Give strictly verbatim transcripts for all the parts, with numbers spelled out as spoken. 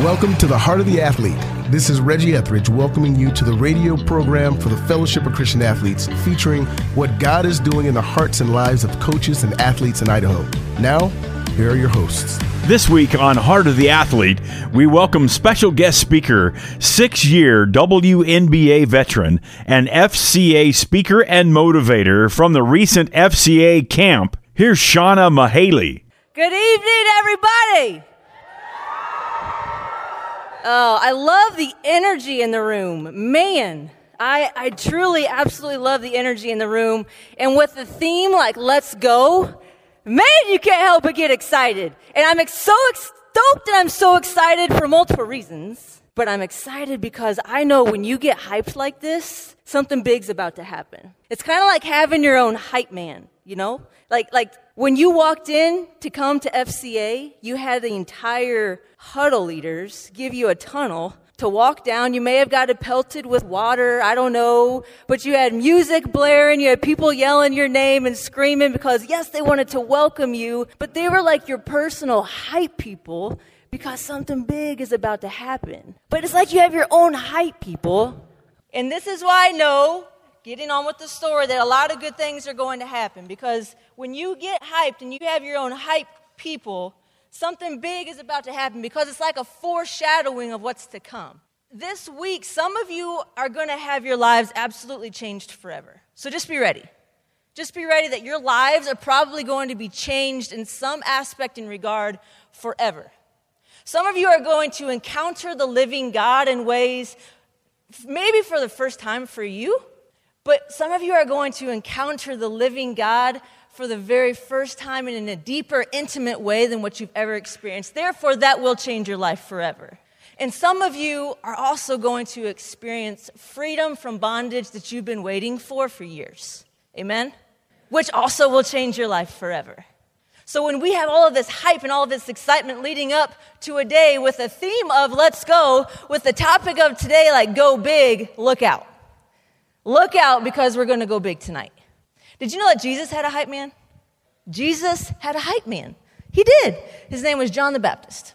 Welcome to the Heart of the Athlete. This is Reggie Etheridge welcoming you to the radio program for the Fellowship of Christian Athletes, featuring what God is doing in the hearts and lives of coaches and athletes in Idaho. Now, here are your hosts. This week on Heart of the Athlete, we welcome special guest speaker, six-year W N B A veteran, and F C A speaker and motivator from the recent F C A camp. Here's Shawna Mulhaylee. Good evening, everybody. Oh, I love the energy in the room. Man, I, I truly, absolutely love the energy in the room. And with the theme, like, let's go, man, you can't help but get excited. And I'm ex- so ex- stoked and I'm so excited for multiple reasons. But I'm excited because I know when you get hyped like this, something big's about to happen. It's kind of like having your own hype man, you know? Like, like when you walked in to come to F C A, you had the entire huddle leaders give you a tunnel to walk down. You may have got it pelted with water, I don't know, but you had music blaring, you had people yelling your name and screaming because, yes, they wanted to welcome you, but they were like your personal hype people because something big is about to happen. But it's like you have your own hype people, and this is why I know, getting on with the story, that a lot of good things are going to happen, because when you get hyped and you have your own hype people, something big is about to happen, because it's like a foreshadowing of what's to come. This week, some of you are going to have your lives absolutely changed forever. So just be ready. Just be ready that your lives are probably going to be changed in some aspect and regard forever. Some of you are going to encounter the living God in ways maybe for the first time for you, but some of you are going to encounter the living God for the very first time and in a deeper, intimate way than what you've ever experienced. Therefore, that will change your life forever. And some of you are also going to experience freedom from bondage that you've been waiting for for years. Amen? Which also will change your life forever. So when we have all of this hype and all of this excitement leading up to a day with a theme of let's go, with the topic of today, like go big, look out. Look out, because we're going to go big tonight. Did you know that Jesus had a hype man? Jesus had a hype man. He did. His name was John the Baptist.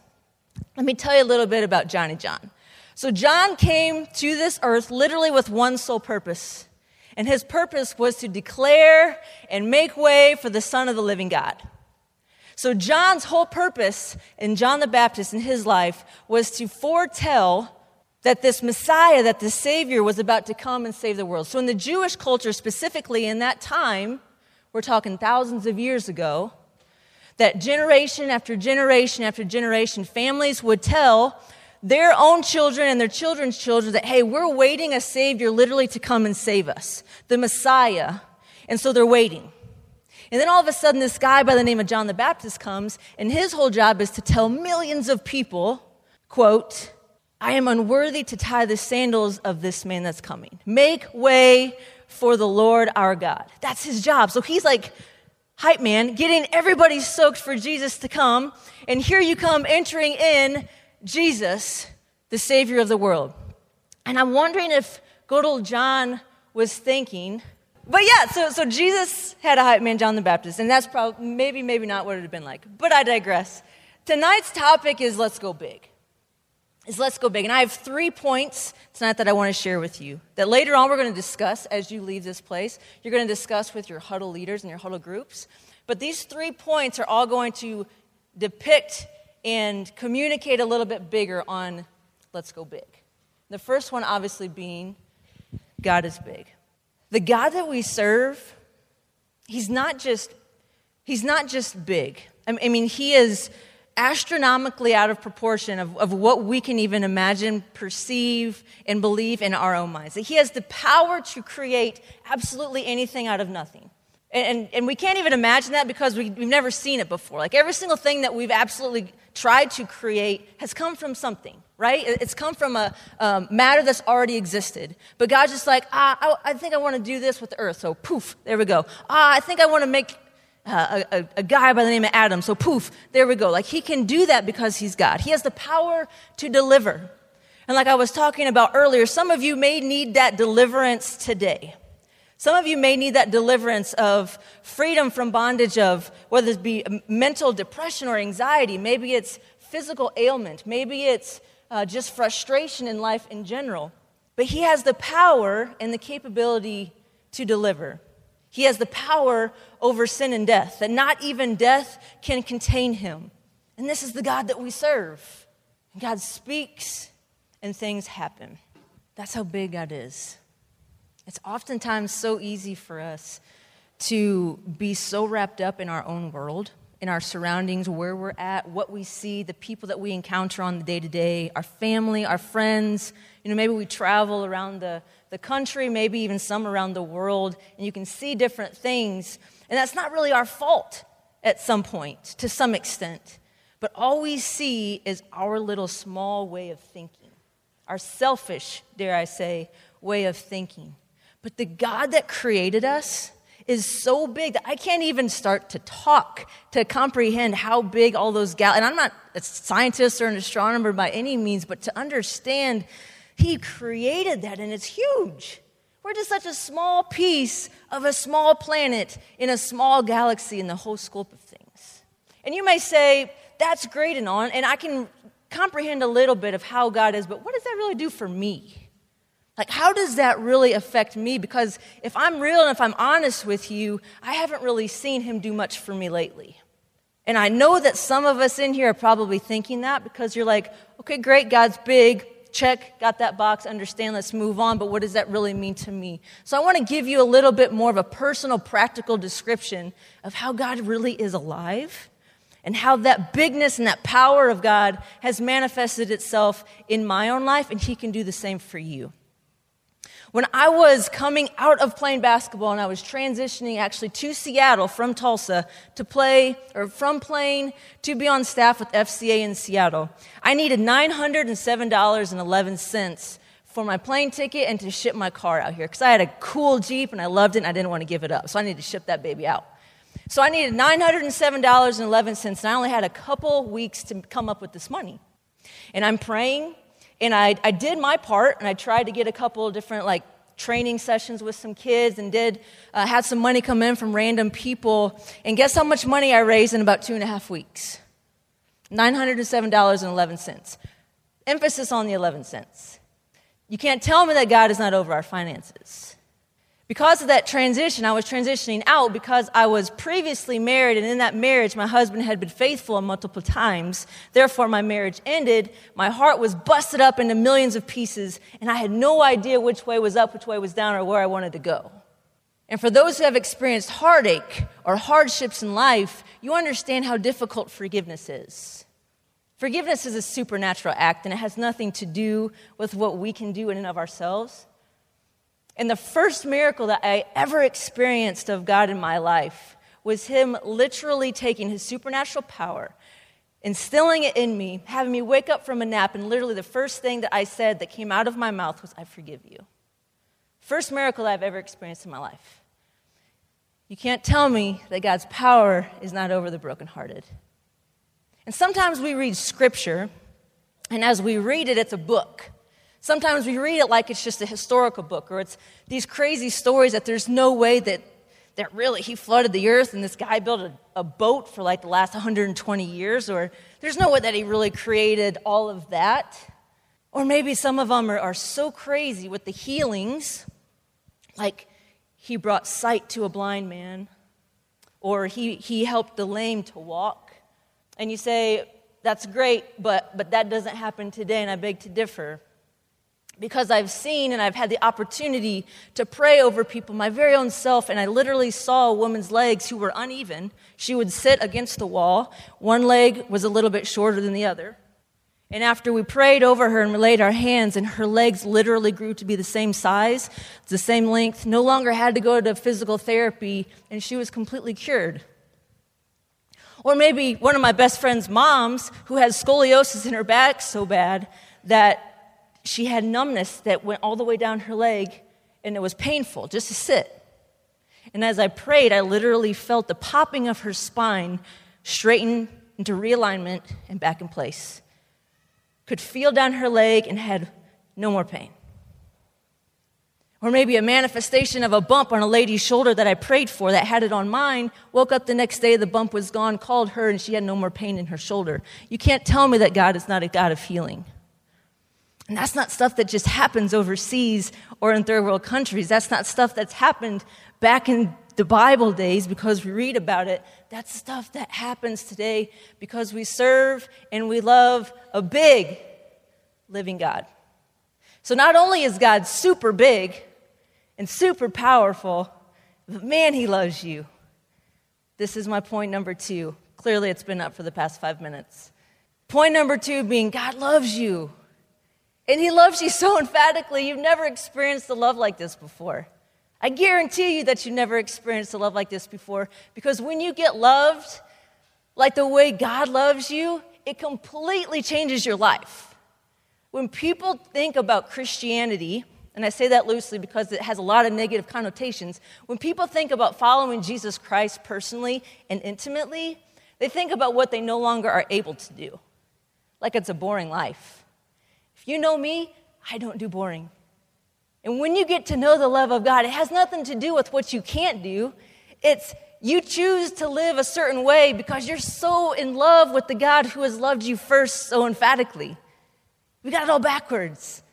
Let me tell you a little bit about Johnny John. So John came to this earth literally with one sole purpose, and his purpose was to declare and make way for the Son of the living God. So John's whole purpose in John the Baptist in his life was to foretell that this Messiah, that this Savior was about to come and save the world. So in the Jewish culture, specifically in that time, we're talking thousands of years ago, that generation after generation after generation, families would tell their own children and their children's children that, hey, we're waiting a Savior literally to come and save us, the Messiah. And so they're waiting. And then all of a sudden, this guy by the name of John the Baptist comes, and his whole job is to tell millions of people, quote, I am unworthy to tie the sandals of this man that's coming. Make way for the Lord our God. That's his job. So he's like hype man, getting everybody soaked for Jesus to come. And here you come entering in Jesus, the Savior of the world. And I'm wondering if good old John was thinking, but yeah, so, so Jesus had a hype man, John the Baptist, and that's probably maybe, maybe not what it would have been like. But I digress. Tonight's topic is let's go big. is let's go big. And I have three points tonight that I want to share with you that later on we're going to discuss as you leave this place. You're going to discuss with your huddle leaders and your huddle groups. But these three points are all going to depict and communicate a little bit bigger on let's go big. The first one obviously being God is big. The God that we serve, he's not just, he's not just big. I mean, he is astronomically out of proportion of, of what we can even imagine, perceive, and believe in our own minds. That he has the power to create absolutely anything out of nothing. And, and, and we can't even imagine that because we, we've never seen it before. Like every single thing that we've absolutely tried to create has come from something, right? It's come from a um, matter that's already existed. But God's just like, ah, I, I think I want to do this with the earth. So poof, there we go. Ah, I think I want to make Uh, a, a guy by the name of Adam. So poof, there we go. Like he can do that because he's God. He has the power to deliver. And like I was talking about earlier, some of you may need that deliverance today. Some of you may need that deliverance of freedom from bondage of whether it be mental depression or anxiety. Maybe it's physical ailment. Maybe it's uh, just frustration in life in general. But he has the power and the capability to deliver. He has the power over sin and death, that not even death can contain him. And this is the God that we serve. And God speaks and things happen. That's how big God is. It's oftentimes so easy for us to be so wrapped up in our own world, in our surroundings, where we're at, what we see, the people that we encounter on the day-to-day, our family, our friends. You know, maybe we travel around the, the country, maybe even some around the world, and you can see different things. And that's not really our fault at some point, to some extent. But all we see is our little small way of thinking, our selfish, dare I say, way of thinking. But the God that created us is so big that I can't even start to talk, to comprehend how big all those gal. And I'm not a scientist or an astronomer by any means, but to understand he created that, and it's huge. We're just such a small piece of a small planet in a small galaxy in the whole scope of things. And you may say, that's great and on, and I can comprehend a little bit of how God is, but what does that really do for me? Like, how does that really affect me? Because if I'm real and if I'm honest with you, I haven't really seen him do much for me lately. And I know that some of us in here are probably thinking that because you're like, okay, great, God's big, check, got that box, understand, let's move on, but what does that really mean to me? So I want to give you a little bit more of a personal, practical description of how God really is alive and how that bigness and that power of God has manifested itself in my own life, and he can do the same for you. When I was coming out of playing basketball and I was transitioning actually to Seattle from Tulsa to play, or from playing to be on staff with F C A in Seattle, I needed nine hundred seven dollars and eleven cents for my plane ticket and to ship my car out here because I had a cool Jeep and I loved it and I didn't want to give it up. So I needed to ship that baby out. So I needed nine hundred seven dollars and eleven cents and I only had a couple weeks to come up with this money. And I'm praying. And I, I did my part, and I tried to get a couple of different like training sessions with some kids, and did uh, had some money come in from random people. And guess how much money I raised in about two and a half weeks? nine hundred seven dollars and eleven cents. Emphasis on the eleven cents. You can't tell me that God is not over our finances. Because of that transition, I was transitioning out because I was previously married, and in that marriage, my husband had been faithful multiple times. Therefore, my marriage ended. My heart was busted up into millions of pieces, and I had no idea which way was up, which way was down, or where I wanted to go. And for those who have experienced heartache or hardships in life, you understand how difficult forgiveness is. Forgiveness is a supernatural act, and it has nothing to do with what we can do in and of ourselves. And the first miracle that I ever experienced of God in my life was him literally taking his supernatural power, instilling it in me, having me wake up from a nap, and literally the first thing that I said that came out of my mouth was, I forgive you. First miracle I've ever experienced in my life. You can't tell me that God's power is not over the brokenhearted. And sometimes we read scripture, and as we read it, it's a book. Sometimes we read it like it's just a historical book, or it's these crazy stories that there's no way that, that really he flooded the earth and this guy built a, a boat for like the last one hundred twenty years, or there's no way that he really created all of that. Or maybe some of them are, are so crazy with the healings, like he brought sight to a blind man, or he, he helped the lame to walk. And you say, that's great, but but that doesn't happen today, and I beg to differ. Because I've seen and I've had the opportunity to pray over people, my very own self, and I literally saw a woman's legs who were uneven. She would sit against the wall. One leg was a little bit shorter than the other. And after we prayed over her and laid our hands, and her legs literally grew to be the same size, the same length, no longer had to go to physical therapy, and she was completely cured. Or maybe one of my best friend's moms who had scoliosis in her back so bad that she had numbness that went all the way down her leg, and it was painful just to sit. And as I prayed, I literally felt the popping of her spine straighten into realignment and back in place. Could feel down her leg and had no more pain. or maybe a manifestation of a bump on a lady's shoulder that I prayed for that had it on mine, woke up the next day, the bump was gone, called her, and she had no more pain in her shoulder. You can't tell me that God is not a God of healing. And that's not stuff that just happens overseas or in third world countries. That's not stuff that's happened back in the Bible days because we read about it. That's stuff that happens today because we serve and we love a big living God. So not only is God super big and super powerful, but man, he loves you. This is my point number two. Clearly, it's been up for the past five minutes. Point number two being God loves you. And he loves you so emphatically, you've never experienced a love like this before. I guarantee you that you never experienced a love like this before, because when you get loved like the way God loves you, it completely changes your life. When people think about Christianity, and I say that loosely because it has a lot of negative connotations, when people think about following Jesus Christ personally and intimately, they think about what they no longer are able to do, like it's a boring life. If you know me, I don't do boring. And when you get to know the love of God, it has nothing to do with what you can't do. It's you choose to live a certain way because you're so in love with the God who has loved you first so emphatically. We got it all backwards.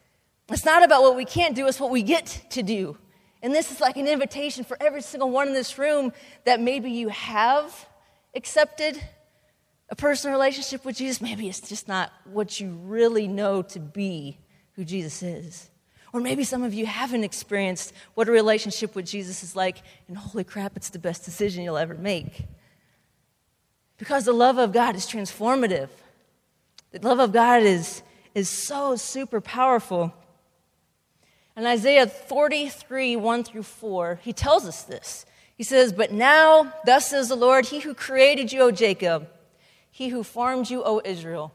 It's not about what we can't do, it's what we get to do. And this is like an invitation for every single one in this room that maybe you have accepted a personal relationship with Jesus. Maybe it's just not what you really know to be who Jesus is. Or maybe some of you haven't experienced what a relationship with Jesus is like, and holy crap, it's the best decision you'll ever make. Because the love of God is transformative. The love of God is is so super powerful. In Isaiah forty-three, one through four, he tells us this. He says, "But now, thus says the Lord, he who created you, O Jacob, he who formed you, O Israel.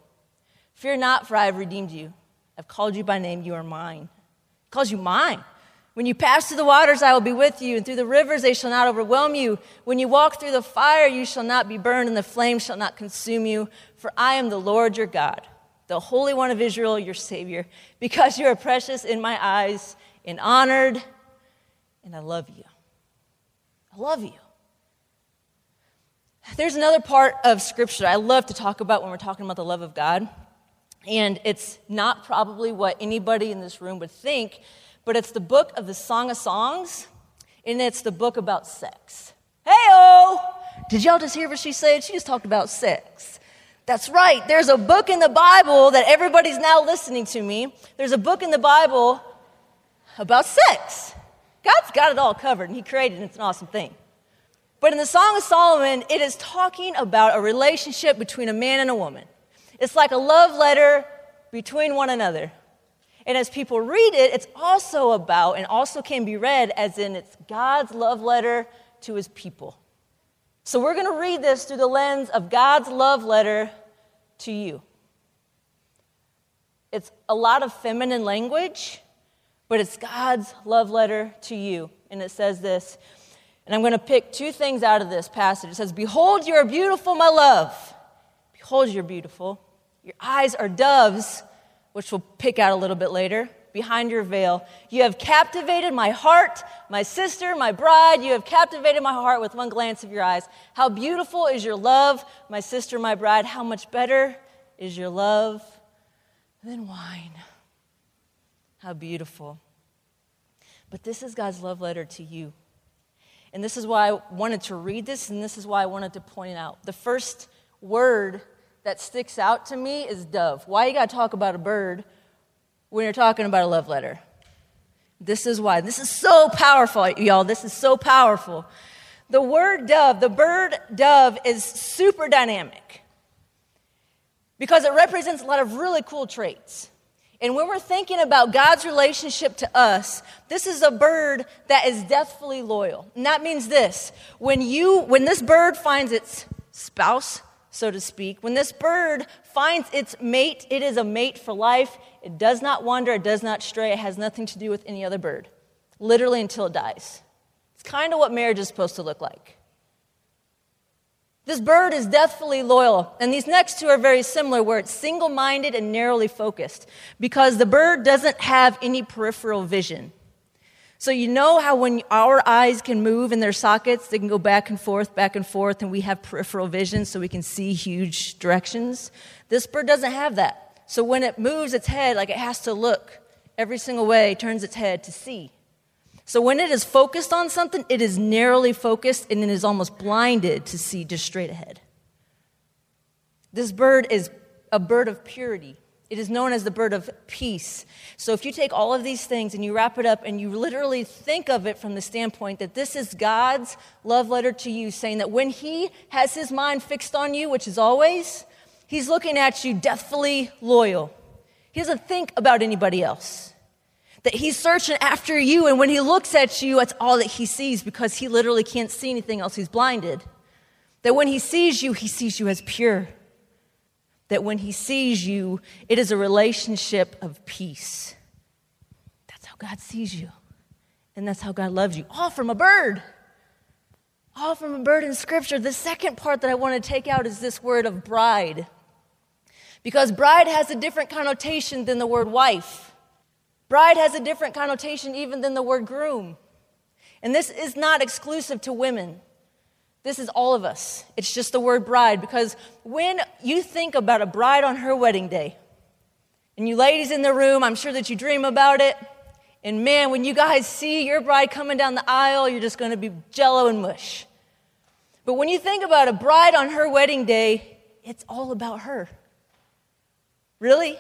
Fear not, for I have redeemed you. I've called you by name, you are mine." He calls you mine. "When you pass through the waters, I will be with you, and through the rivers they shall not overwhelm you. When you walk through the fire, you shall not be burned, and the flames shall not consume you. For I am the Lord your God, the Holy One of Israel, your Savior, because you are precious in my eyes and honored, and I love you." I love you. There's another part of Scripture I love to talk about when we're talking about the love of God, and it's not probably what anybody in this room would think, but it's the book of the Song of Songs, and it's the book about sex. Hey-oh! Did y'all just hear what she said? She just talked about sex. That's right. There's a book in the Bible that everybody's now listening to me. There's a book in the Bible about sex. God's got it all covered, and he created it. It's an awesome thing. But in the Song of Solomon, it is talking about a relationship between a man and a woman. It's like a love letter between one another. And as people read it, it's also about, and also can be read as in, it's God's love letter to his people. So we're going to read this through the lens of God's love letter to you. It's a lot of feminine language, but it's God's love letter to you. And it says this, and I'm going to pick two things out of this passage. It says, "Behold, you are beautiful, my love. Behold, you're beautiful. Your eyes are doves," which we'll pick out a little bit later, "behind your veil. You have captivated my heart, my sister, my bride. You have captivated my heart with one glance of your eyes. How beautiful is your love, my sister, my bride. How much better is your love than wine." How beautiful. But this is God's love letter to you. And this is why I wanted to read this, and this is why I wanted to point it out. The first word that sticks out to me is dove. Why you got to talk about a bird when you're talking about a love letter? This is why. This is so powerful, y'all. This is so powerful. The word dove, the bird dove, is super dynamic because it represents a lot of really cool traits. And when we're thinking about God's relationship to us, this is a bird that is deathfully loyal. And that means this. When you, when this bird finds its spouse, so to speak, when this bird finds its mate, it is a mate for life. It does not wander. It does not stray. It has nothing to do with any other bird, literally until it dies. It's kind of what marriage is supposed to look like. This bird is deathfully loyal, and these next two are very similar, where it's single-minded and narrowly focused, because the bird doesn't have any peripheral vision. So you know how when our eyes can move in their sockets, they can go back and forth, back and forth, and we have peripheral vision so we can see huge directions? This bird doesn't have that. So when it moves its head, like it has to look every single way, turns its head to see. So when it is focused on something, it is narrowly focused and it is almost blinded to see just straight ahead. This bird is a bird of purity. It is known as the bird of peace. So if you take all of these things and you wrap it up and you literally think of it from the standpoint that this is God's love letter to you, saying that when he has his mind fixed on you, which is always, he's looking at you deathfully loyal. He doesn't think about anybody else. That he's searching after you, and when he looks at you, that's all that he sees because he literally can't see anything else. He's blinded. That when he sees you, he sees you as pure. That when he sees you, it is a relationship of peace. That's how God sees you. And that's how God loves you. All from a bird. All from a bird in Scripture. The second part that I want to take out is this word of bride. Because bride has a different connotation than the word wife. Bride has a different connotation even than the word groom. And this is not exclusive to women. This is all of us. It's just the word bride, because when you think about a bride on her wedding day, and you ladies in the room, I'm sure that you dream about it, and man, when you guys see your bride coming down the aisle, you're just going to be jello and mush. But when you think about a bride on her wedding day, it's all about her. Really?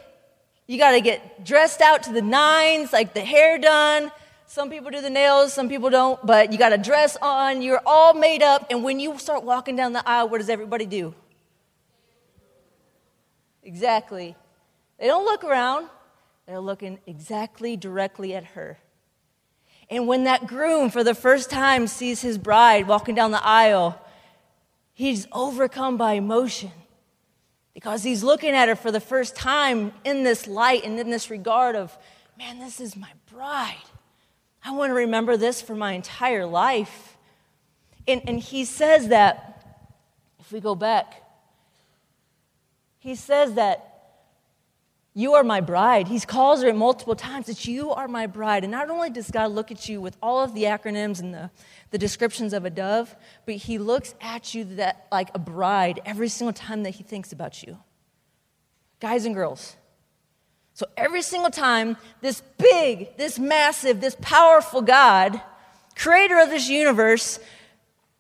You got to get dressed out to the nines, like the hair done. Some people do the nails, some people don't, but you got a dress on, you're all made up, and when you start walking down the aisle, what does everybody do? Exactly. They don't look around. They're looking exactly directly at her. And when that groom for the first time sees his bride walking down the aisle, he's overcome by emotion because he's looking at her for the first time in this light and in this regard of, man, this is my bride. I want to remember this for my entire life. And, and he says that, if we go back, he says that you are my bride. He calls her it multiple times that you are my bride. And not only does God look at you with all of the acronyms and the, the descriptions of a dove, but he looks at you that like a bride every single time that he thinks about you. Guys and girls. So every single time, this big, this massive, this powerful God, creator of this universe,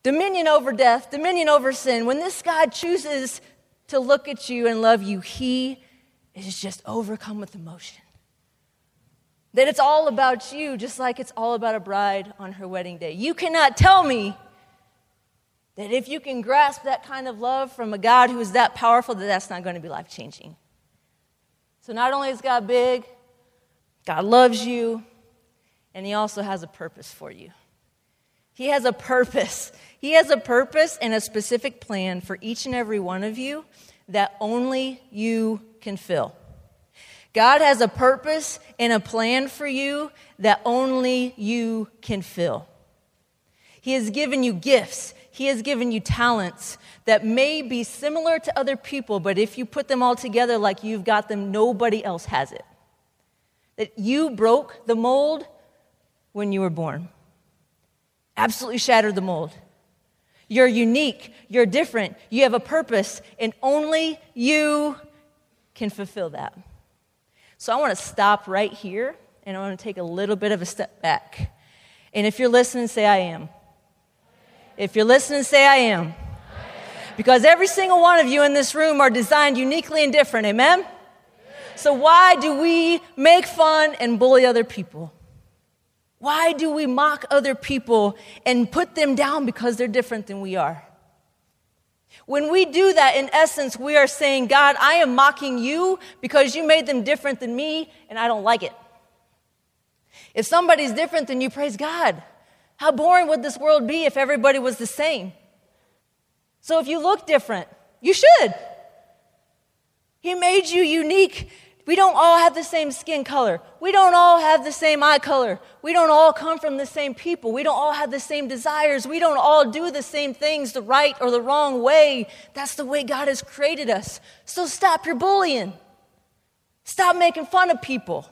dominion over death, dominion over sin, when this God chooses to look at you and love you, he is just overcome with emotion. That it's all about you, just like it's all about a bride on her wedding day. You cannot tell me that if you can grasp that kind of love from a God who is that powerful, that that's not going to be life-changing. So not only is God big, God loves you, and he also has a purpose for you. He has a purpose. He has a purpose and a specific plan for each and every one of you that only you can fill. God has a purpose and a plan for you that only you can fill. He has given you gifts. He has given you talents that may be similar to other people, but if you put them all together like you've got them, nobody else has it. That you broke the mold when you were born. Absolutely shattered the mold. You're unique. You're different. You have a purpose, and only you can fulfill that. So I want to stop right here, and I want to take a little bit of a step back. And if you're listening, say, I am. If you're listening, say, I am. I am. Because every single one of you in this room are designed uniquely and different, amen? Amen? So why do we make fun and bully other people? Why do we mock other people and put them down because they're different than we are? When we do that, in essence, we are saying, God, I am mocking you because you made them different than me, and I don't like it. If somebody's different than you, praise God. How boring would this world be if everybody was the same? So if you look different, you should. He made you unique. We don't all have the same skin color. We don't all have the same eye color. We don't all come from the same people. We don't all have the same desires. We don't all do the same things the right or the wrong way. That's the way God has created us. So stop your bullying. Stop making fun of people.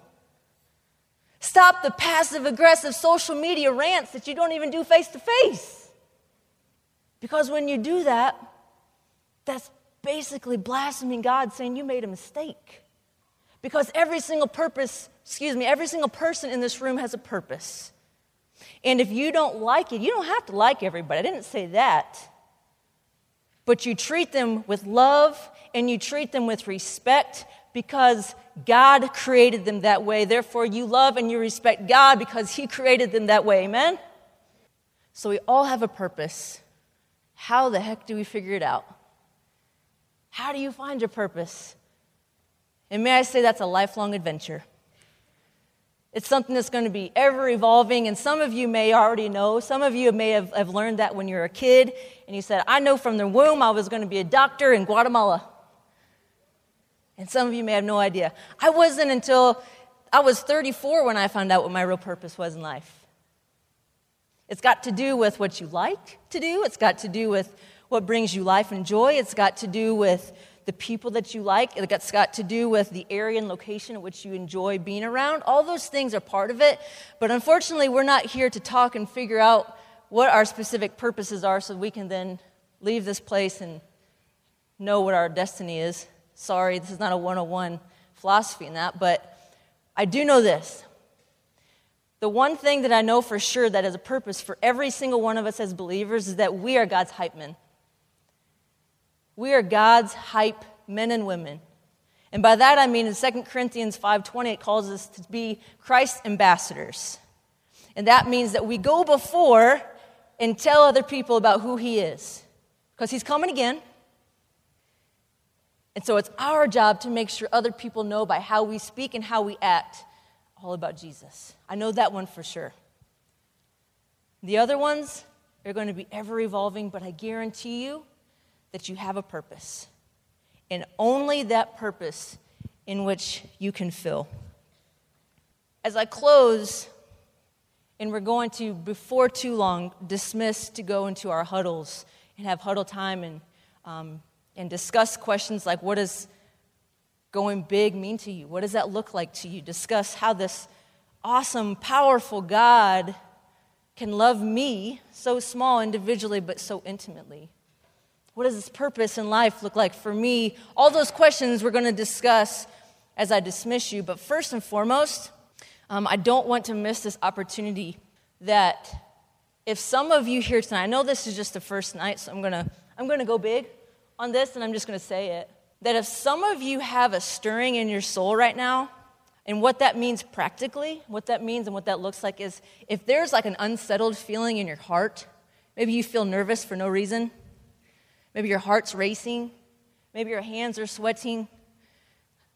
Stop the passive-aggressive social media rants that you don't even do face-to-face. Because when you do that, that's basically blaspheming God, saying you made a mistake. Because every single purpose, excuse me, every single person in this room has a purpose. And if you don't like it, you don't have to like everybody. I didn't say that. But you treat them with love and you treat them with respect because God created them that way. Therefore, you love and you respect God because He created them that way. Amen? So we all have a purpose. How the heck do we figure it out? How do you find your purpose? And may I say that's a lifelong adventure. It's something that's going to be ever-evolving, and some of you may already know. Some of you may have, have learned that when you were a kid, and you said, I know from the womb I was going to be a doctor in Guatemala. And some of you may have no idea. I wasn't until I was thirty-four when I found out what my real purpose was in life. It's got to do with what you like to do. It's got to do with what brings you life and joy. It's got to do with the people that you like. It's got to do with the area and location at which you enjoy being around. All those things are part of it. But unfortunately, we're not here to talk and figure out what our specific purposes are so we can then leave this place and know what our destiny is. Sorry, this is not a one oh one philosophy in that, but I do know this. The one thing that I know for sure that is a purpose for every single one of us as believers is that we are God's hype men. We are God's hype men and women. And by that I mean in Second Corinthians five twenty, it calls us to be Christ's ambassadors. And that means that we go before and tell other people about who He is. Because He's coming again. And so it's our job to make sure other people know by how we speak and how we act all about Jesus. I know that one for sure. The other ones are going to be ever-evolving, but I guarantee you that you have a purpose, and only that purpose in which you can fill. As I close, and we're going to, before too long, dismiss to go into our huddles and have huddle time and um, and discuss questions like, what does going big mean to you? What does that look like to you? Discuss how this awesome, powerful God can love me so small individually but so intimately. What does this purpose in life look like for me? All those questions we're going to discuss as I dismiss you. But first and foremost, um, I don't want to miss this opportunity that if some of you here tonight, I know this is just the first night, so I'm going to I'm going to go big on this, and I'm just going to say it, that if some of you have a stirring in your soul right now, and what that means practically, what that means and what that looks like is if there's like an unsettled feeling in your heart, maybe you feel nervous for no reason, maybe your heart's racing. Maybe your hands are sweating.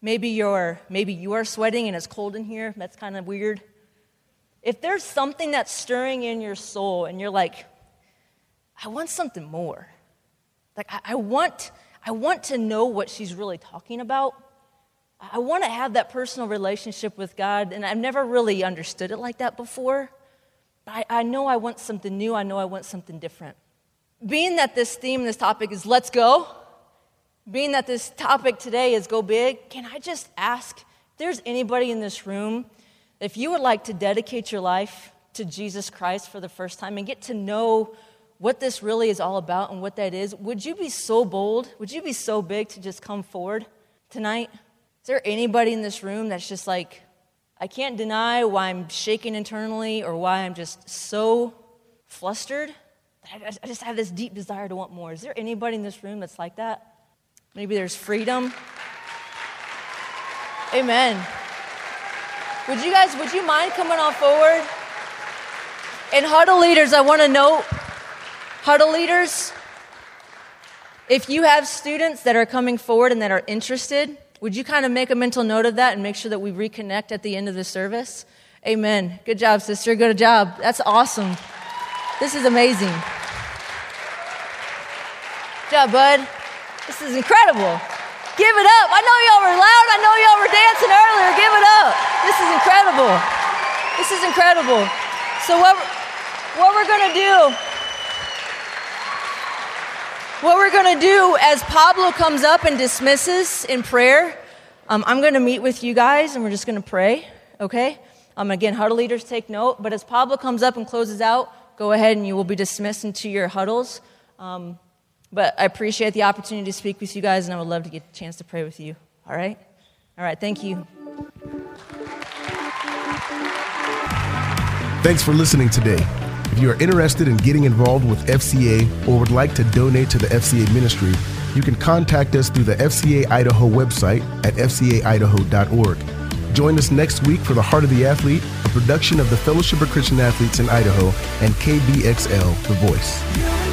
Maybe you're, maybe you are sweating and it's cold in here. That's kind of weird. If there's something that's stirring in your soul and you're like, I want something more. Like, I, I want, I want to know what she's really talking about. I want to have that personal relationship with God. And I've never really understood it like that before. But I, I know I want something new. I know I want something different. Being that this theme, this topic is let's go, being that this topic today is go big, can I just ask if there's anybody in this room, if you would like to dedicate your life to Jesus Christ for the first time and get to know what this really is all about and what that is, would you be so bold, would you be so big to just come forward tonight? Is there anybody in this room that's just like, I can't deny why I'm shaking internally or why I'm just so flustered? I just have this deep desire to want more. Is there anybody in this room that's like that? Maybe there's freedom. Amen. Would you guys, would you mind coming on forward? And huddle leaders, I want to note, huddle leaders, if you have students that are coming forward and that are interested, would you kind of make a mental note of that and make sure that we reconnect at the end of the service? Amen. Good job, sister. Good job. That's awesome. This is amazing. Good job, bud. This is incredible. Give it up. I know y'all were loud. I know y'all were dancing earlier. Give it up. This is incredible. This is incredible. So what, what we're going to do, what we're going to do as Pablo comes up and dismisses in prayer, um, I'm going to meet with you guys, and we're just going to pray, okay? Um, again, huddle leaders take note, but as Pablo comes up and closes out, go ahead and you will be dismissed into your huddles. Um, but I appreciate the opportunity to speak with you guys, and I would love to get a chance to pray with you. All right? All right, thank you. Thanks for listening today. If you are interested in getting involved with F C A or would like to donate to the F C A ministry, you can contact us through the F C A Idaho website at f c a idaho dot org. Join us next week for The Heart of the Athlete, a production of the Fellowship of Christian Athletes in Idaho and K B X L, The Voice.